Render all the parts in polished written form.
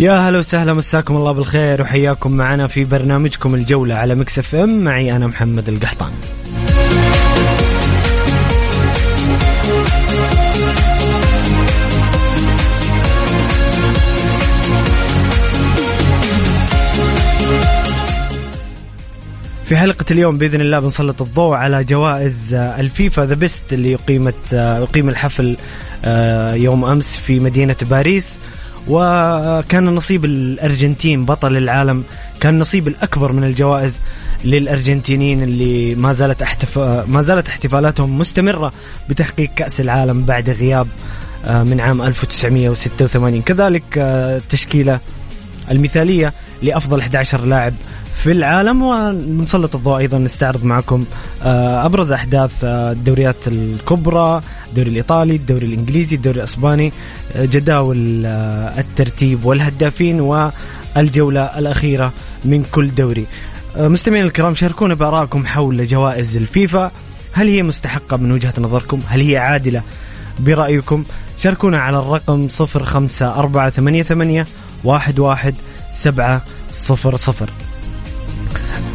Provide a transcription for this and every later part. يا هلا وسهلا، مساكم الله بالخير وحياكم معنا في برنامجكم الجولة على مكس اف ام، معي أنا محمد القحطان. في حلقة اليوم بإذن الله بنسلط الضوء على جوائز الفيفا ذا بيست اللي أقيم الحفل يوم أمس في مدينة باريس، وكان نصيب الأرجنتين بطل العالم، كان نصيب الأكبر من الجوائز للأرجنتينيين اللي ما زالت احتفالاتهم مستمرة بتحقيق كأس العالم بعد غياب من عام 1986. كذلك تشكيلة المثالية لأفضل 11 لاعب في العالم، ونسلط الضوء أيضا نستعرض معكم أبرز أحداث الدوريات الكبرى، الدوري الإيطالي، الدوري الإنجليزي، الدوري الإسباني، جداول الترتيب والهدافين والجولة الأخيرة من كل دوري. مستمعين الكرام، شاركونا بآرائكم حول جوائز الفيفا، هل هي مستحقة من وجهة نظركم؟ هل هي عادلة برأيكم؟ شاركونا على الرقم 0548811700.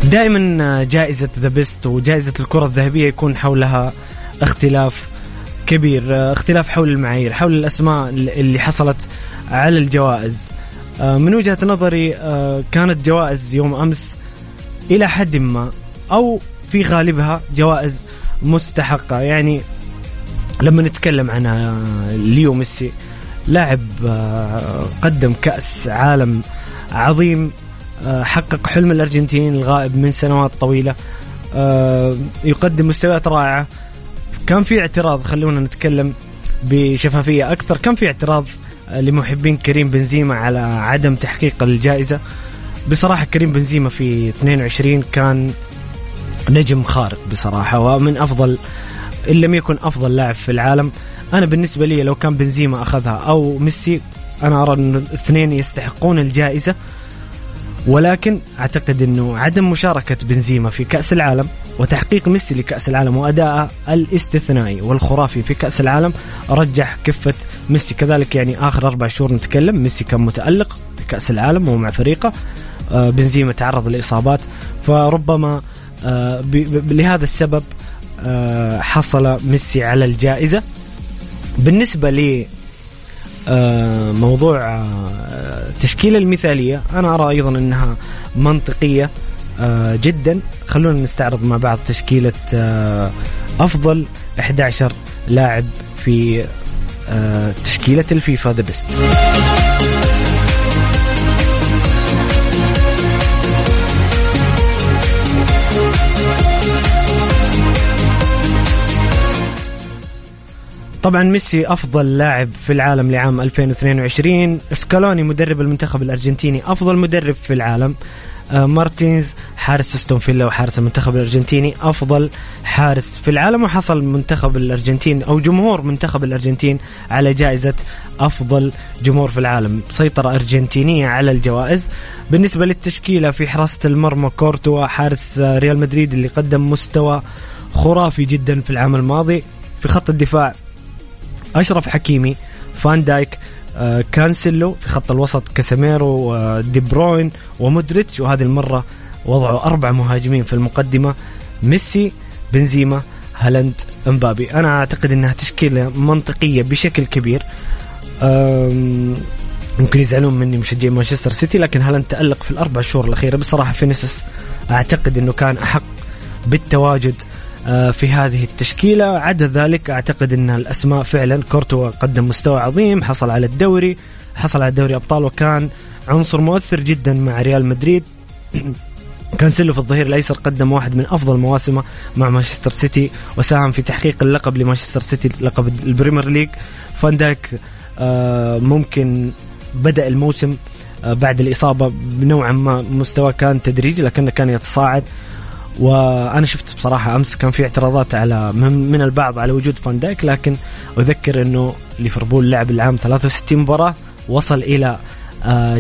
دائما جائزة ذا بيست وجائزة الكرة الذهبية يكون حولها اختلاف كبير، اختلاف حول المعايير، حول الأسماء اللي حصلت على الجوائز. من وجهة نظري كانت جوائز يوم أمس إلى حد ما أو في غالبها جوائز مستحقة. يعني لما نتكلم عن ليو ميسي، لاعب قدم كأس عالم عظيم، حقق حلم الأرجنتين الغائب من سنوات طويلة، يقدم مستويات رائعة. كان في اعتراض، خلونا نتكلم بشفافية أكثر، كان في اعتراض لمحبين كريم بنزيما على عدم تحقيق الجائزة. بصراحة كريم بنزيما في 22 كان نجم خارق بصراحة، ومن أفضل إن لم يكن أفضل لاعب في العالم. أنا بالنسبة لي لو كان بنزيما أخذها أو ميسي، أنا أرى أن الاثنين يستحقون الجائزة، ولكن أعتقد أنه عدم مشاركة بنزيما في كأس العالم وتحقيق ميسي لكأس العالم وأداءه الاستثنائي والخرافي في كأس العالم رجح كفة ميسي. كذلك يعني آخر 4 شهور نتكلم، ميسي كان متألق بكأس العالم ومع فريقه، بنزيما تعرض لإصابات، فربما لهذا السبب حصل ميسي على الجائزة. بالنسبة لي موضوع تشكيلة المثالية، أنا أرى أيضا أنها منطقية جدا. خلونا نستعرض مع بعض تشكيلة أفضل 11 لاعب في تشكيلة الفيفا ذا بيست. طبعا ميسي أفضل لاعب في العالم لعام 2022، سكالوني مدرب المنتخب الأرجنتيني أفضل مدرب في العالم، مارتينز حارس استون فيلا وحارس المنتخب الأرجنتيني أفضل حارس في العالم، وحصل منتخب الأرجنتين أو جمهور منتخب الأرجنتين على جائزة أفضل جمهور في العالم، سيطرة أرجنتينية على الجوائز. بالنسبة للتشكيلة في حراسة المرمى كورتوا حارس ريال مدريد اللي قدم مستوى خرافي جدا في العام الماضي. في خط الدفاع أشرف حكيمي، فان دايك، كانسيلو. في خط الوسط كاسيميرو، ديبروين ومودريتش، وهذه المرة وضعوا 4 مهاجمين في المقدمة، ميسي، بنزيما، هالاند، إمبابي. أنا أعتقد أنها تشكيلة منطقية بشكل كبير. ممكن يزعلون مني مشجعي مانشستر سيتي، لكن هالاند تألق في الأربع شهور الأخيرة. بصراحة فينيسيوس أعتقد أنه كان أحق بالتواجد في هذه التشكيلة. عدا ذلك أعتقد أن الأسماء فعلا، كورتوا قدم مستوى عظيم، حصل على دوري أبطال وكان عنصر مؤثر جدا مع ريال مدريد. كانسيلو في الظهير الأيسر قدم واحد من أفضل مواسمه مع مانشستر سيتي وساهم في تحقيق اللقب لمانشستر سيتي، لقب البريمير ليج. فان دايك ممكن بدأ الموسم بعد الإصابة نوعا ما مستوى كان تدريجي لكنه كان يتصاعد، وأنا شفت بصراحة أمس كان في اعتراضات على من البعض على وجود فان دايك، لكن أذكر أنه ليفربول لعب العام 63 مباراة، وصل إلى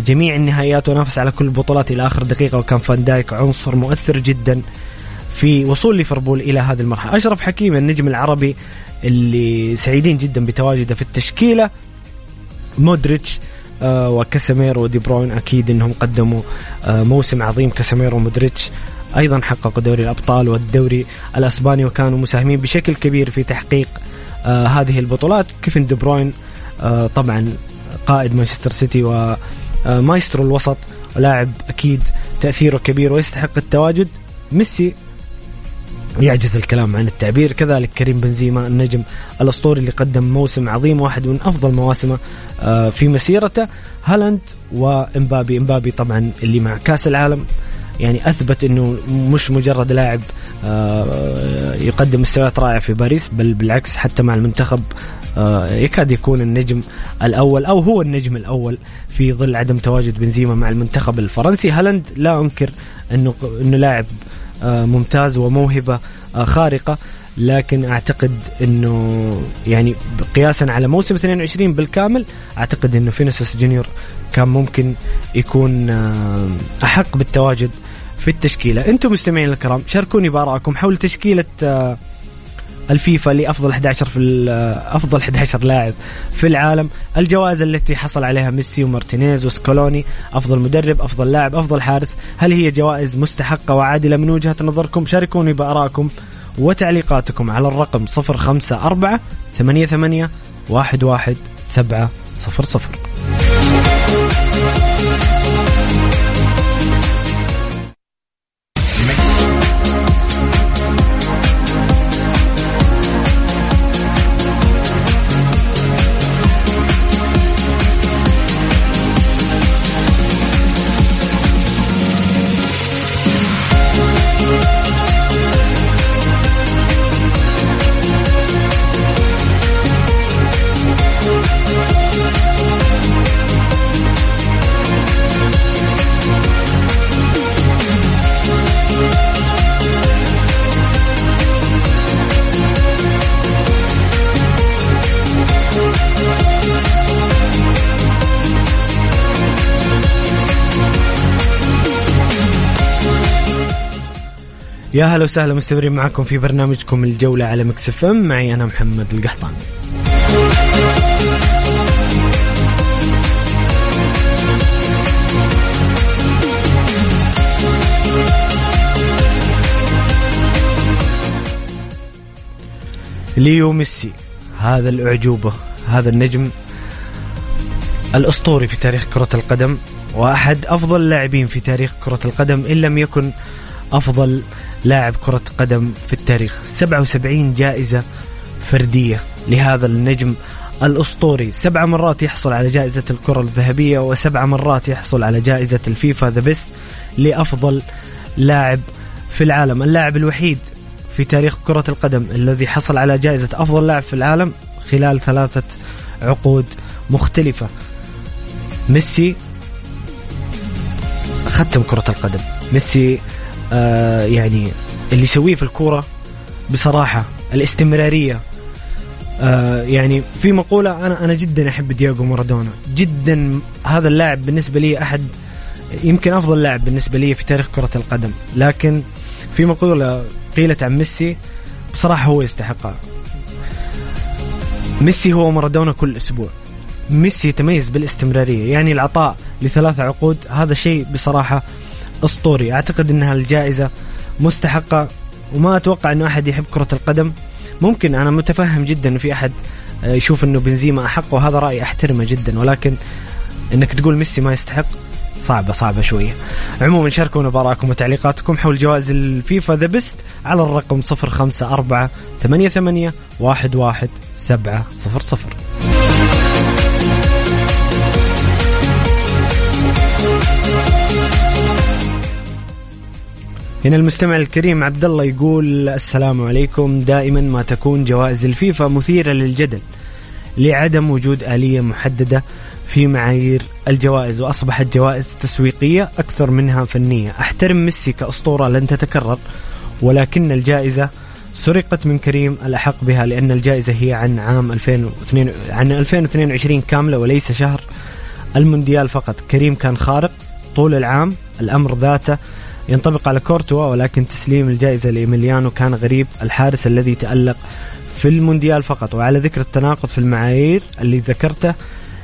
جميع النهائيات ونافس على كل البطولات إلى آخر دقيقة، وكان فان دايك عنصر مؤثر جدا في وصول ليفربول إلى هذه المرحلة. أشرف حكيمي النجم العربي اللي سعيدين جدا بتواجده في التشكيلة. مودريتش وكاسيميرو ودي بروين أكيد أنهم قدموا موسم عظيم. كاسيميرو ومودريتش أيضا حققوا دوري الأبطال والدوري الأسباني وكانوا مساهمين بشكل كبير في تحقيق هذه البطولات. كيفن دي بروين طبعا قائد مانشستر سيتي ومايسترو الوسط، لاعب أكيد تأثيره كبير ويستحق التواجد. ميسي يعجز الكلام عن التعبير. كذلك كريم بنزيما النجم الأسطوري اللي قدم موسم عظيم، واحد من أفضل مواسمه في مسيرته. هالاند وإمبابي. إمبابي طبعا اللي مع كاس العالم يعني أثبت أنه مش مجرد لاعب يقدم مستويات رائعة في باريس، بل بالعكس حتى مع المنتخب يكاد يكون النجم الأول أو هو النجم الأول في ظل عدم تواجد بنزيما مع المنتخب الفرنسي. هالاند لا أنكر أنه لاعب ممتاز وموهبة خارقة، لكن أعتقد أنه يعني قياسا على موسم 22 بالكامل أعتقد أنه فينيسيوس جونيور كان ممكن يكون أحق بالتواجد في التشكيلة. أنتم مستمعين الكرام شاركوني بآرائكم حول تشكيلة الفيفا لأفضل 11 في أفضل 11 لاعب في العالم، الجوائز التي حصل عليها ميسي ومارتينيز وسكالوني، أفضل مدرب، أفضل لاعب، أفضل حارس. هل هي جوائز مستحقة وعادلة من وجهة نظركم؟ شاركوني بآرائكم وتعليقاتكم على الرقم 054-88-11700. يا هلا وسهلا، مستمرين معكم في برنامجكم الجولة على مكس اف ام، معي أنا محمد القحطاني. ليو ميسي، هذا الأعجوبة، هذا النجم الأسطوري في تاريخ كرة القدم وأحد أفضل اللاعبين في تاريخ كرة القدم إن لم يكن أفضل لاعب كرة قدم في التاريخ. 77 جائزة فردية لهذا النجم الأسطوري، 7 مرات يحصل على جائزة الكرة الذهبية و7 مرات يحصل على جائزة الفيفا ذا بيست لأفضل لاعب في العالم. اللاعب الوحيد في تاريخ كرة القدم الذي حصل على جائزة أفضل لاعب في العالم خلال 3 عقود مختلفة. ميسي ختم كرة القدم، ميسي يعني اللي يسويه في الكورة بصراحة الاستمرارية. يعني في مقولة أنا جدا أحب دييغو مارادونا جدا. هذا اللاعب بالنسبة لي أحد يمكن أفضل لاعب بالنسبة لي في تاريخ كرة القدم. لكن في مقولة قيلت عن ميسي بصراحة هو يستحقها. ميسي هو مارادونا كل أسبوع. ميسي يتميز بالاستمرارية، يعني العطاء لثلاث عقود، هذا شيء بصراحة أسطوري. أعتقد أنها الجائزة مستحقة، وما أتوقع أنه أحد يحب كرة القدم. ممكن أنا متفهم جدا أنه في أحد يشوف أنه بنزيما أحق، وهذا رأي أحترمه جدا، ولكن أنك تقول ميسي ما يستحق صعبة شوية. عموما شاركونا براءكم وتعليقاتكم حول جوائز الفيفا ذا بيست على الرقم 0548811700. هنا المستمع الكريم عبد الله يقول: السلام عليكم. دائما ما تكون جوائز الفيفا مثيرة للجدل لعدم وجود آلية محددة في معايير الجوائز، وأصبحت جوائز تسويقية أكثر منها فنية. أحترم ميسي كأسطورة لن تتكرر، ولكن الجائزة سرقت من كريم الأحق بها، لأن الجائزة هي عن عام 2022 كاملة وليس شهر المونديال فقط. كريم كان خارق طول العام، الأمر ذاته ينطبق على كورتوا، ولكن تسليم الجائزة لإميليانو كان غريب، الحارس الذي تألق في المونديال فقط. وعلى ذكر التناقض في المعايير اللي ذكرته،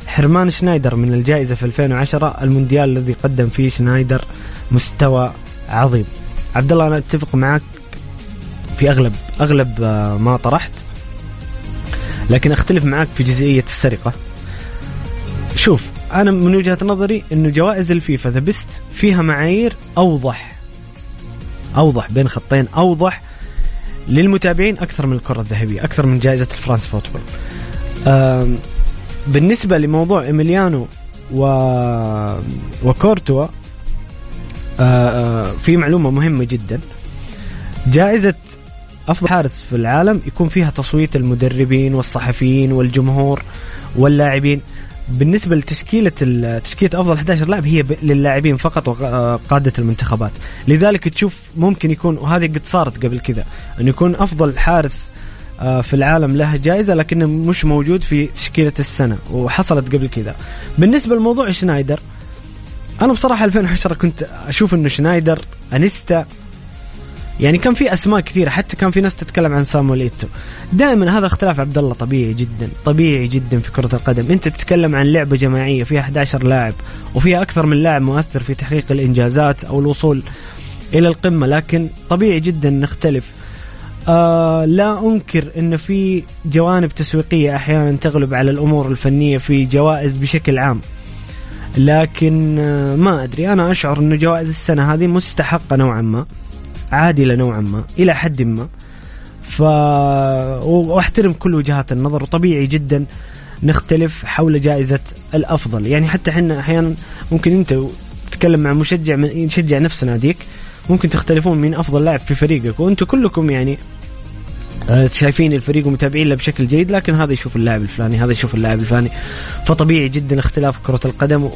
حرمان شنايدر من الجائزة في 2010، المونديال الذي قدم فيه شنايدر مستوى عظيم. عبد الله أنا أتفق معك في أغلب ما طرحت، لكن أختلف معك في جزئية السرقة. شوف، أنا من وجهة نظري أنه جوائز الفيفا ذا بيست فيها معايير أوضح بين خطين، أوضح للمتابعين أكثر من الكرة الذهبية، أكثر من جائزة الفرانس فوتبول. بالنسبة لموضوع إميليانو وكورتوا، في معلومة مهمة جدا: جائزة أفضل حارس في العالم يكون فيها تصويت المدربين والصحفيين والجمهور واللاعبين. بالنسبة لتشكيلة أفضل 11 لاعب هي للاعبين فقط وقادة المنتخبات. لذلك تشوف ممكن يكون، وهذه قد صارت قبل كذا، أن يكون أفضل حارس في العالم له جائزة لكنه مش موجود في تشكيلة السنة، وحصلت قبل كذا. بالنسبة لموضوع شنايدر، أنا بصراحة 2010 كنت أشوف أنه شنايدر أنستا، يعني كان في أسماء كثيرة، حتى كان في ناس تتكلم عن سامويل إيتو دائما. هذا اختلاف عبد الله طبيعي جدا في كرة القدم. أنت تتكلم عن لعبة جماعية فيها 11 لاعب وفيها أكثر من لاعب مؤثر في تحقيق الإنجازات أو الوصول إلى القمة، لكن طبيعي جدا نختلف. لا أنكر أن في جوانب تسويقية أحيانا تغلب على الأمور الفنية في جوائز بشكل عام، لكن ما أدري، أنا أشعر أن جوائز السنة هذه مستحقة نوعا ما، عادلة نوعا ما، إلى حد ما. وأحترم كل وجهات النظر، وطبيعي جدا نختلف حول جائزة الأفضل. يعني حتى حنا أحيانا ممكن أنت تتكلم مع مشجع يشجع نفس ناديك، ممكن تختلفون من أفضل لاعب في فريقك، وأنتم كلكم يعني شايفين الفريق ومتابعين له بشكل جيد، لكن هذا يشوف اللاعب الفلاني، هذا يشوف اللاعب الفلاني، فطبيعي جدا اختلاف كرة القدم.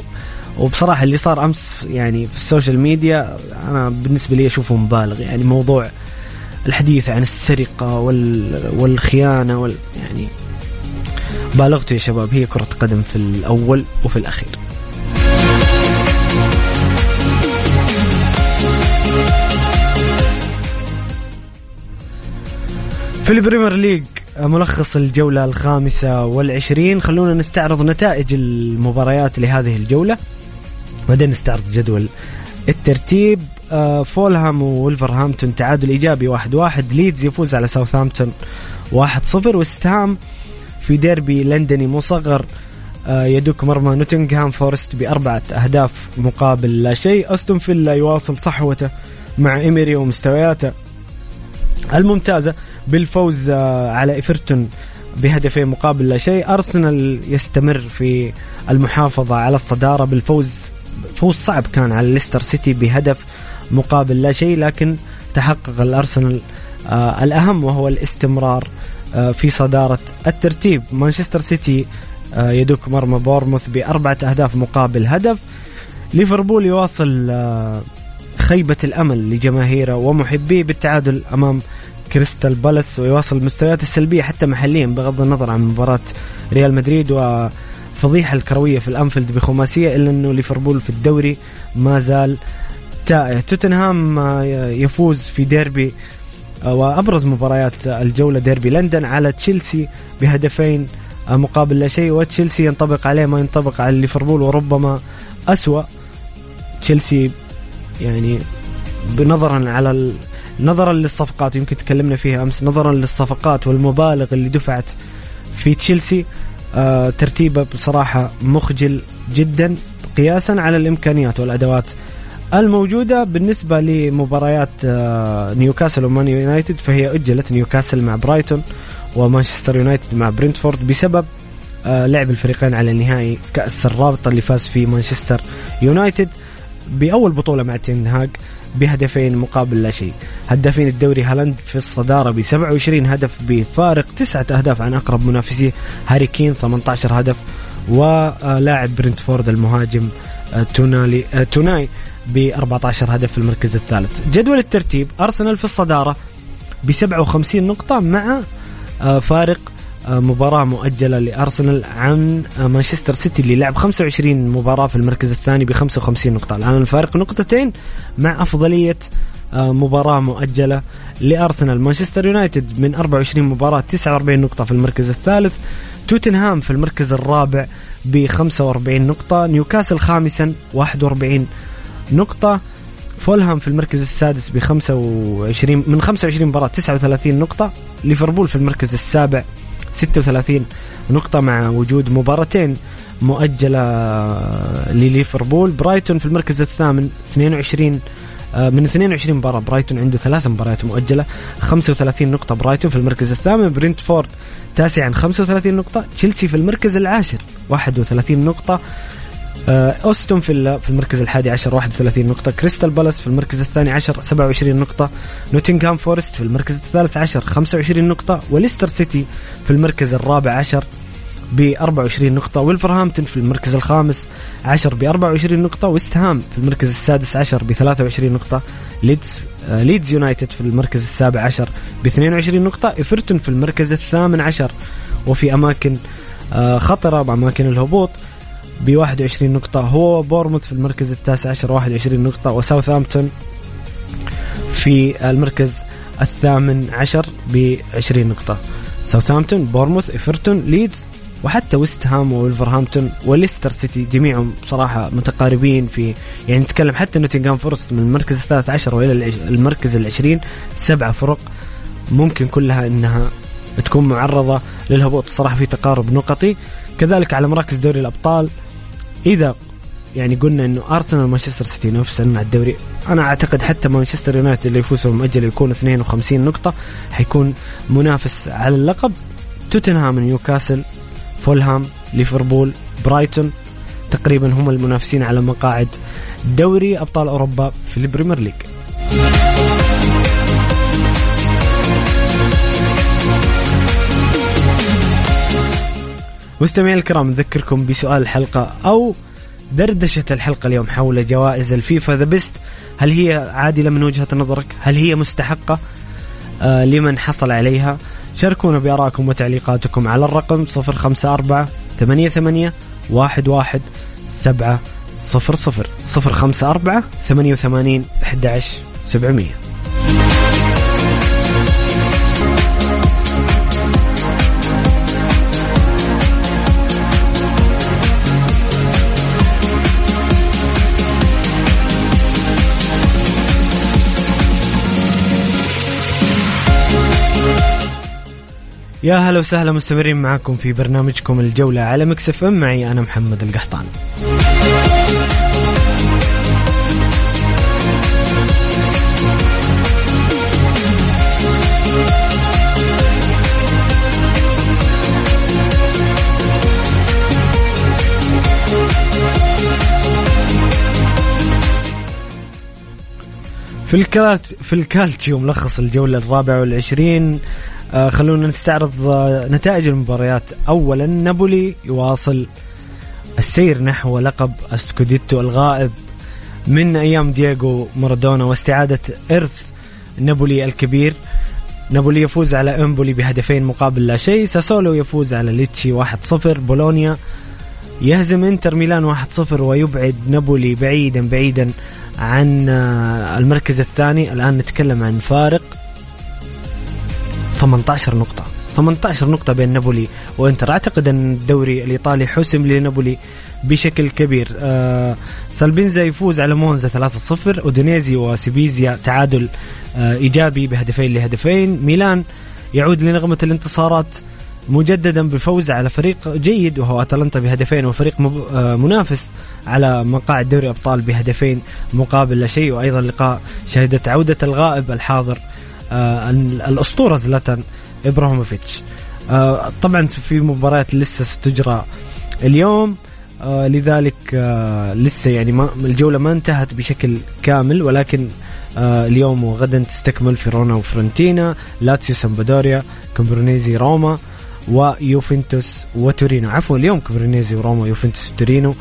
وبصراحة اللي صار أمس يعني في السوشيال ميديا، أنا بالنسبة لي أشوفه مبالغ، يعني موضوع الحديث عن السرقة والخيانة يعني بالغتوا يا شباب. هي كرة قدم في الأول وفي الأخير. في البريمير ليج ملخص الجولة 25، خلونا نستعرض نتائج المباريات لهذه الجولة، بعدين نستعرض جدول الترتيب. فولهام وولفرهامبتون تعادل إيجابي 1-1، ليدز يفوز على ساوثهامبتون 1-0، وستهام في ديربي لندني مصغر يدوك مرمى نوتنغهام فورست ب4 أهداف مقابل لا شيء. أستون فيلا يواصل صحوته مع إيميري ومستوياته الممتازة بالفوز على إفرتون ب2 هدف مقابل لا شيء. أرسنال يستمر في المحافظة على الصدارة بالفوز، فوز صعب كان على ليستر سيتي ب1 هدف مقابل لا شيء، لكن تحقق الأرسنال الأهم وهو الاستمرار في صدارة الترتيب. مانشستر سيتي يدوك مرمى بورموث ب4 أهداف مقابل هدف. ليفربول يواصل خيبة الأمل لجماهيره ومحبيه بالتعادل أمام كريستال بالاس ويواصل المستويات السلبية حتى محليا بغض النظر عن مباراة ريال مدريد وفضيحة الكروية في الأنفيلد بخماسية، إلا أنه ليفربول في الدوري ما زال تائه. توتنهام يفوز في ديربي وأبرز مباريات الجولة ديربي لندن على تشيلسي بهدفين مقابل لا شيء، وتشيلسي ينطبق عليه ما ينطبق على ليفربول وربما أسوأ. تشيلسي يعني بنظرا على نظرا للصفقات يمكن تكلمنا فيها أمس، نظرا للصفقات والمبالغ اللي دفعت في تشيلسي ترتيبه بصراحة مخجل جدا قياسا على الإمكانيات والأدوات الموجودة. بالنسبة لمباريات نيوكاسل ومان يونايتد فهي أجلت، نيوكاسل مع برايتون ومانشستر يونايتد مع برينتفورد بسبب لعب الفريقين على نهائي كأس الرابطة اللي فاز فيه مانشستر يونايتد بأول بطولة مع تين هاغ بهدفين مقابل لا شيء. هدافين الدوري هالاند في الصدارة ب27 هدف بفارق 9 أهداف عن أقرب منافسيه هاري كين 18 هدف، ولاعب برينتفورد المهاجم تونالي توناي ب14 هدف في المركز الثالث. جدول الترتيب أرسنال في الصدارة ب57 نقطة مع فارق مباراة مؤجلة لأرسنال عن مانشستر سيتي اللي لعب 25 مباراة في المركز الثاني ب55 نقطة. الآن الفارق نقطتين مع أفضلية مباراة مؤجلة لأرسنال. مانشستر يونايتد من 24 مباراة 49 نقطة في المركز الثالث. توتنهام في المركز الرابع ب45 نقطة. نيوكاسل خامسا 41 نقطة. فولهام في المركز السادس من 25 مباراة 39 نقطة. ليفربول في المركز السابع 36 نقطة مع وجود مباراتين مؤجلة لليفربول. برايتون في المركز الثامن 22 مباراة، برايتون عنده 3 مباريات مؤجلة 35 نقطة. برايتون في المركز الثامن. برينتفورد تاسعا 35 نقطة. تشيلسي في المركز العاشر 31 نقطة. أوستون في المركز الحادي عشر 31 نقطة. كريستال بالاس في المركز الثاني عشر 27 نقطة. نوتنغهام فورست في المركز الثالث عشر 25 نقطة. وليستر سيتي في المركز الرابع عشر ب24 نقطة. ويلفرهامبتون في المركز الخامس عشر ب24 نقطة. ويستهام في المركز السادس عشر ب23 نقطة. ليدز يونايتد في المركز السابع عشر ب22 نقطة. إفرتون في المركز الثامن عشر وفي أماكن خطرة بأماكن الهبوط ب21 نقطة. هو بورموث في المركز التاسع عشر 21 نقطة. وساوثهامبتون في المركز الثامن عشر ب20 نقطة. ساوثهامبتون، بورموث، إفرتون، ليدز وحتى ويستهام وولفرهامبتون وليستر سيتي جميعهم صراحة متقاربين في يعني نتكلم حتى نوتنغهام فورست من المركز الثالث عشر وإلى المركز العشرين 7 فرق ممكن كلها إنها تكون معرضة للهبوط. صراحة في تقارب نقطي. كذلك على مراكز دوري الأبطال إذا يعني قلنا إنه أرسنال مانشستر سيتي ينافسون على الدوري، أنا أعتقد حتى مانشستر يونايتد اللي يفوزوا مؤجل يكون 52 نقطة حيكون منافس على اللقب. توتنهام، نيوكاسل، فولهام، ليفربول، برايتون تقريبا هم المنافسين على مقاعد دوري أبطال أوروبا في البريمير ليج. مستمعين الكرام نذكركم بسؤال الحلقة أو دردشة الحلقة اليوم حول جوائز الفيفا ذا بيست. هل هي عادلة من وجهة نظرك؟ هل هي مستحقة لمن حصل عليها؟ شاركونا بآرائكم وتعليقاتكم على الرقم 054-88-11700 054-88-11700. يا هلا وسهلا، مستمرين معكم في برنامجكم الجولة على مكس اف ام، معي أنا محمد القحطاني. في الكالتشو ملخص الجولة 24 خلونا نستعرض نتائج المباريات. أولا نابولي يواصل السير نحو لقب السكوديتو الغائب من أيام دييغو مارادونا واستعادة إرث نابولي الكبير. نابولي يفوز على إمبولي بهدفين مقابل لا شيء. ساسولو يفوز على ليتشي 1-0. بولونيا يهزم إنتر ميلان 1-0 ويبعد نابولي بعيدا بعيدا عن المركز الثاني. الآن نتكلم عن فارق 18 نقطة بين نابولي وإنتر. أعتقد أن الدوري الإيطالي حسم لنابولي بشكل كبير. سالبينزا يفوز على مونزا 3-0. أودينيزي وسيبيزيا تعادل إيجابي بهدفين لهدفين. ميلان يعود لنغمة الانتصارات مجددا بالفوز على فريق جيد وهو أتلانتا بهدفين وفريق منافس على مقاعد دوري أبطال بهدفين مقابل لا شيء. وأيضا لقاء شهدت عودة الغائب الحاضر الأسطورة زلاتان ابراهيموفيتش. طبعا في مباريات لسه ستجرى اليوم، لذلك لسه يعني الجولة ما انتهت بشكل كامل، ولكن اليوم وغدا تستكمل فيرونا وفرنتينا، لاتسيو سامبدوريا، كامبرونيزي روما ويوفنتوس وتورينو. عفوا اليوم كامبرونيزي وروما ويوفنتوس وتورينو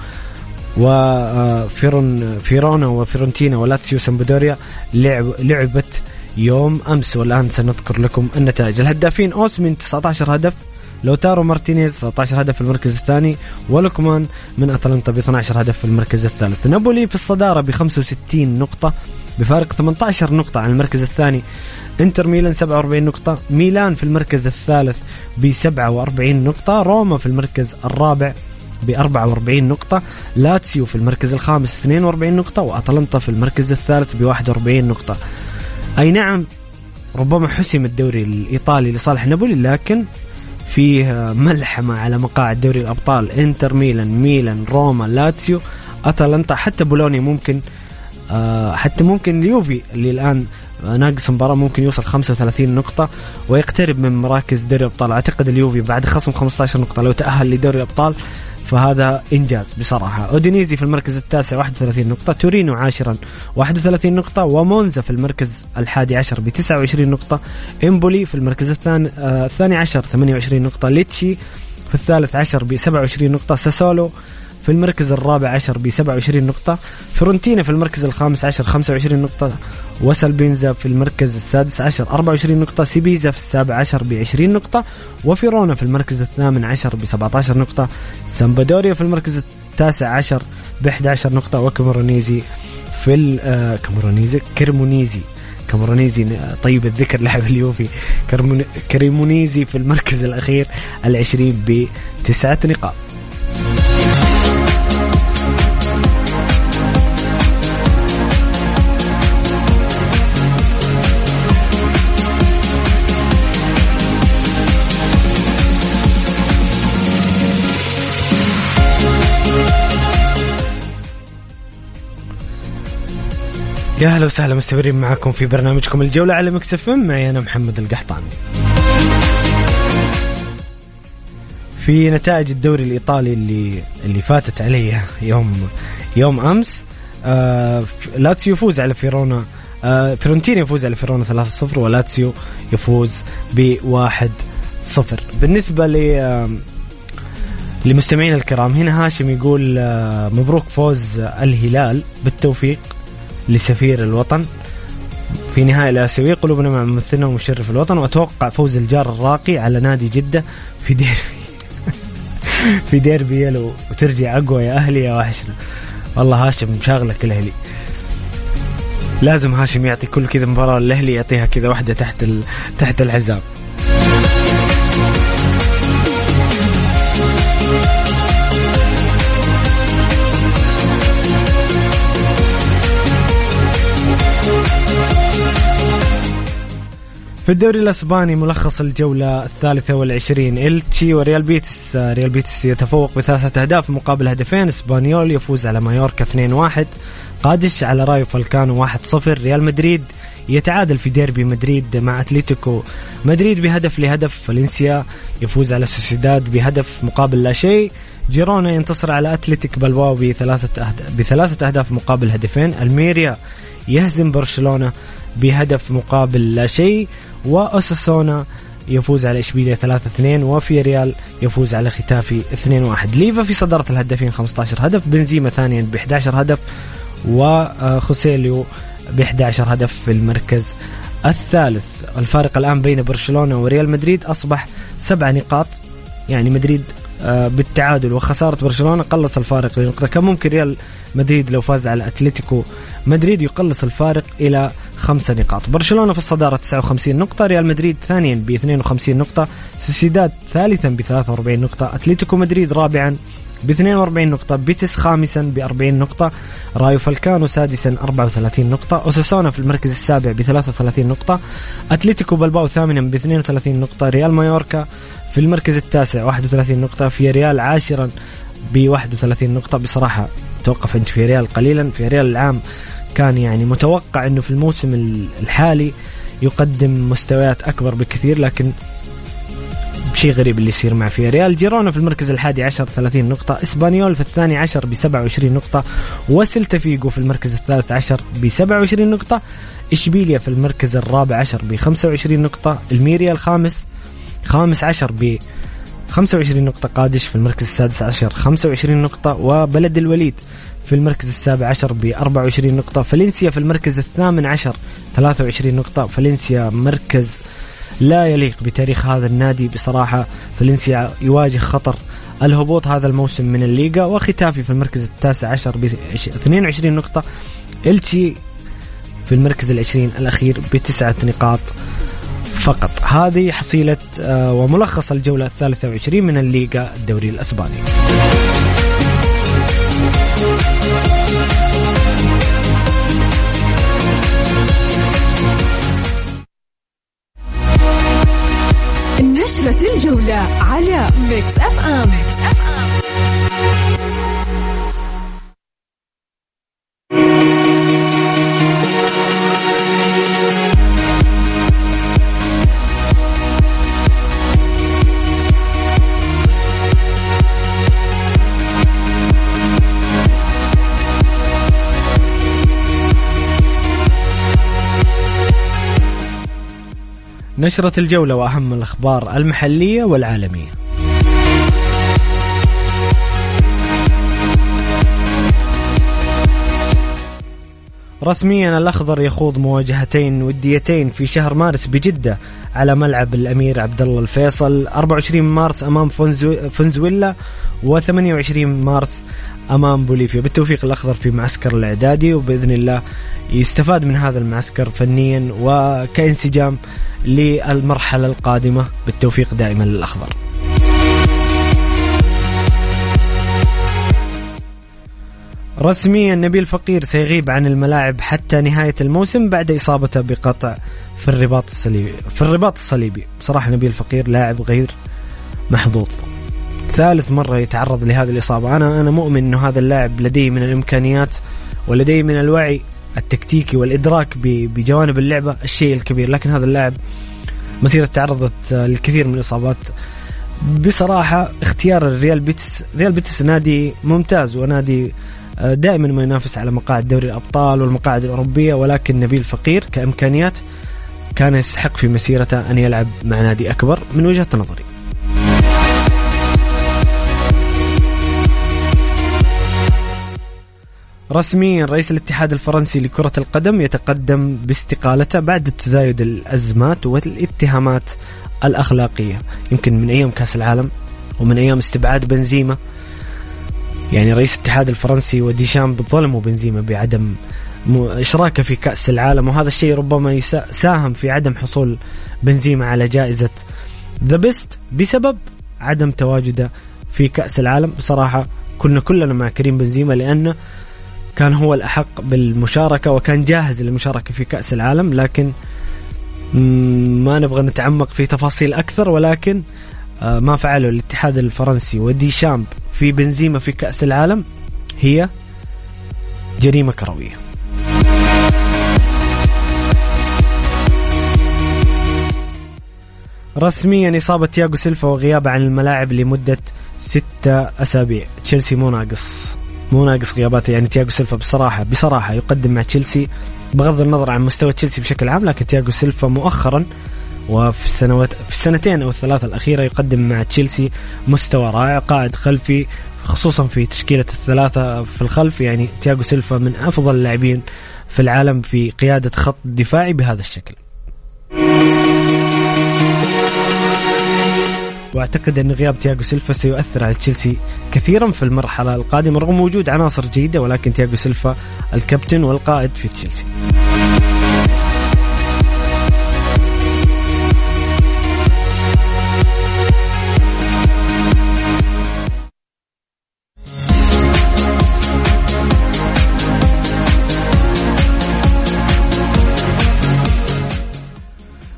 وفيرونا وفرنتينا ولاتسيو سامبدوريا لعبت يوم أمس. والآن سنذكر لكم النتائج. الهدافين أوس من 19 هدف، لوتارو مارتينيز 13 هدف في المركز الثاني، ولوكمان من أتلانتا ب 12 هدف في المركز الثالث. نابولي في الصدارة ب 65 نقطة بفارق 18 نقطة عن المركز الثاني. انتر ميلان 47 نقطة، ميلان في المركز الثالث ب 47 نقطة، روما في المركز الرابع ب 44 نقطة، لاتسيو في المركز الخامس 42 نقطة، وأتلانتا في المركز الثالث ب 41 نقطة. أي نعم ربما حسم الدوري الإيطالي لصالح نابولي، لكن فيه ملحمة على مقاعد دوري الأبطال. إنتر ميلان، روما، لاتسيو، أتلانتا، حتى بولونيا ممكن، حتى ممكن اليوفي اللي الآن ناقص مباراة ممكن يوصل 35 نقطة ويقترب من مراكز دوري الأبطال. أعتقد اليوفي بعد خصم 15 نقطة لو تأهل لدوري الأبطال فهذا إنجاز بصراحة. أودينيزي في المركز التاسع 31 نقطة، تورينو عاشرا 31 نقطة، ومونزا في المركز الحادي عشر ب 29 نقطة، إمبولي في المركز الثاني عشر 28 نقطة، ليتشي في الثالث عشر ب 27 نقطة، ساسولو في المركز الرابع عشر ب 27 نقطة، فرونتينا في المركز الخامس عشر 25 نقطة، وسالبينزا في المركز السادس عشر 24 نقطة، سيبيزا في السابع عشر ب 20 نقطة، وفيرونا في المركز الثامن عشر ب 17 نقطة، سامبدوريا في المركز التاسع عشر ب 11 نقطة، وكامرونيزي في كريمونيزي طيب الذكر لاعب اليوفي كريمونيزي في المركز الأخير 20 ب 9 نقاط. يا هلا وسهلا، مستمرين معكم في برنامجكم الجولة على مكس اف ام، معي أنا محمد القحطاني. في نتائج الدوري الإيطالي اللي فاتت عليه يوم أمس، لاتسيو يفوز على فيرونا، فرونتينا يفوز على فيرونا 3-0 ولاتسيو يفوز ب 1-0. بالنسبة لمستمعين الكرام، هنا هاشم يقول مبروك فوز الهلال، بالتوفيق لسفير الوطن في نهاية الآسيوية، قلوبنا مع ممثلنا ومشرف الوطن، وأتوقع فوز الجار الراقي على نادي جدة في ديربي يلو، وترجع أقوى يا أهلي يا وحشنا. والله هاشم مشاغلك الأهلي، لازم هاشم يعطي كل كذا مباراة الأهلي يعطيها كذا واحدة تحت الحزام. في الدوري الاسباني ملخص الجوله 23، إلتشي وريال بيتس، ريال بيتس يتفوق ب3 اهداف مقابل هدفين، اسبانيول يفوز على مايوركا 2-1، قادش على رايو فالكانو 1-0، ريال مدريد يتعادل في ديربي مدريد مع اتلتيكو مدريد بهدف لهدف، فالنسيا يفوز على سوسيداد بهدف مقابل لا شيء، جيرونا ينتصر على اتلتيك بلباو بثلاثه اهداف مقابل هدفين، الميريا يهزم برشلونه بهدف مقابل لا شيء، وأوساسونا يفوز على إشبيلية 3-2، وفي ريال يفوز على ختافي 2-1. ليفا في صدارة الهدافين 15 هدف، بنزيما ثانيا ب 11 هدف، وخوسيليو ب11 هدف في المركز الثالث. الفارق الآن بين برشلونة وريال مدريد أصبح 7 نقاط، يعني مدريد بالتعادل وخسارة برشلونة قلص الفارق لنقطة. كم ممكن ريال مدريد لو فاز على أتلتيكو مدريد يقلص الفارق إلى 5 نقاط. برشلونة في الصدارة 59 نقطة، ريال مدريد ثانيا ب 52 نقطة، سوسيداد ثالثا ب 43 نقطة، أتلتيكو مدريد رابعا ب 42 نقطة، بيتس خامسا ب 40 نقطة، رايو فالكانو سادسا 34 نقطة، أوساسونا في المركز السابع ب 33 نقطة، أتلتيكو بلباو ثامنا ب 32 نقطة، ريال مايوركا في المركز التاسع 31 نقطة، في ريال عاشرا ب 31 نقطة. بصراحة توقف عند في ريال قليلا، في ريال العام كان يعني متوقع أنه في الموسم الحالي يقدم مستويات أكبر بكثير، لكن شيء غريب اللي يصير مع فياريال. جيرونا في المركز الحادي عشر 30 نقطة، إسبانيول في الثاني عشر ب 27 نقطة، وسلتا فيغو في المركز الثالث عشر ب 27 نقطة، إشبيليا في المركز الرابع عشر ب 25 نقطة، الميريا الخامس عشر ب 25 نقطة، قادش في المركز السادس عشر 25 نقطة، وبلد الوليد في المركز السابع عشر ب 24 نقطة، فالنسيا في المركز الثامن عشر 23 نقطة. فالنسيا مركز لا يليق بتاريخ هذا النادي بصراحة، فالنسيا يواجه خطر الهبوط هذا الموسم من الليغا. وختافي في المركز التاسع عشر ب 22 نقطة، إلتشي في المركز ال20 الأخير ب9 نقاط فقط. هذه حصيلة وملخص الجولة 23 من الليغا الدوري الأسباني. نشرة الجولة على ميكس أف أم. نشرة الجولة وأهم الأخبار المحلية والعالمية. رسميا الأخضر يخوض مواجهتين وديتين في شهر مارس بجدة على ملعب الأمير عبدالله الفيصل، 24 مارس أمام فنزويلا و28 مارس أمام بوليفيا. بالتوفيق الأخضر في معسكر الإعدادي، وبإذن الله يستفاد من هذا المعسكر فنيا وكانسجام للمرحلة القادمة. بالتوفيق دائما للأخضر. رسميا نبيل فقير سيغيب عن الملاعب حتى نهاية الموسم بعد إصابته بقطع في الرباط الصليبي. بصراحة نبيل فقير لاعب غير محظوظ، ثالث مرة يتعرض لهذه الإصابة. أنا مؤمن أن هذا اللاعب لديه من الإمكانيات ولديه من الوعي التكتيكي والإدراك بجوانب اللعبة الشيء الكبير، لكن هذا اللاعب مسيرة تعرضت للكثير من الإصابات. بصراحة اختيار ريال بيتس نادي ممتاز ونادي دائما ما ينافس على مقاعد دوري الأبطال والمقاعد الأوروبية، ولكن نبيل فقير كإمكانيات كان يستحق في مسيرته أن يلعب مع نادي أكبر من وجهة نظري. رسميا رئيس الاتحاد الفرنسي لكرة القدم يتقدم باستقالته بعد تزايد الأزمات والاتهامات الأخلاقية، يمكن من أيام كأس العالم ومن أيام استبعاد بنزيما. يعني رئيس الاتحاد الفرنسي وديشام ظلموا بنزيما بعدم إشراكه في كأس العالم، وهذا الشيء ربما يساهم في عدم حصول بنزيما على جائزة ذا بيست بسبب عدم تواجده في كأس العالم. بصراحة كلنا مع كريم بنزيما لأنه كان هو الأحق بالمشاركة وكان جاهز للمشاركة في كأس العالم، لكن ما نبغى نتعمق في تفاصيل أكثر. ولكن ما فعله الاتحاد الفرنسي وديشامب في بنزيما في كأس العالم هي جريمة كروية. رسميا إصابة تياغو سيلفا وغيابه عن الملاعب لمدة 6 أسابيع. تشيلسي مو ناقص غياباته، يعني تياغو سيلفا بصراحة يقدم مع تشيلسي، بغض النظر عن مستوى تشيلسي بشكل عام، لكن تياغو سيلفا مؤخرا وفي السنتين أو الثلاثة الأخيرة يقدم مع تشيلسي مستوى رائع، قائد خلفي خصوصا في تشكيلة الثلاثة في الخلف، يعني تياغو سيلفا من أفضل اللاعبين في العالم في قيادة خط دفاعي بهذا الشكل. واعتقد ان غياب تياغو سيلفا سيؤثر على تشيلسي كثيرا في المرحله القادمه، رغم وجود عناصر جيده، ولكن تياغو سيلفا الكابتن والقائد في تشيلسي.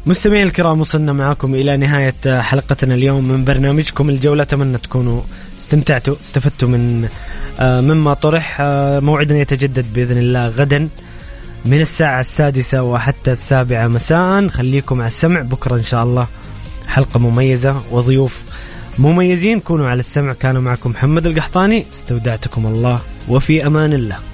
مستمعين الكرام، وصلنا معاكم إلى نهاية حلقتنا اليوم من برنامجكم الجولة. أتمنى تكونوا استمتعتوا، استفدتوا من مما طرح. موعدنا يتجدد بإذن الله غدا من الساعة 6 وحتى 7 مساء. خليكم على السمع، بكرة إن شاء الله حلقة مميزة وضيوف مميزين. كونوا على السمع. كانوا معكم محمد القحطاني، استودعتكم الله وفي أمان الله.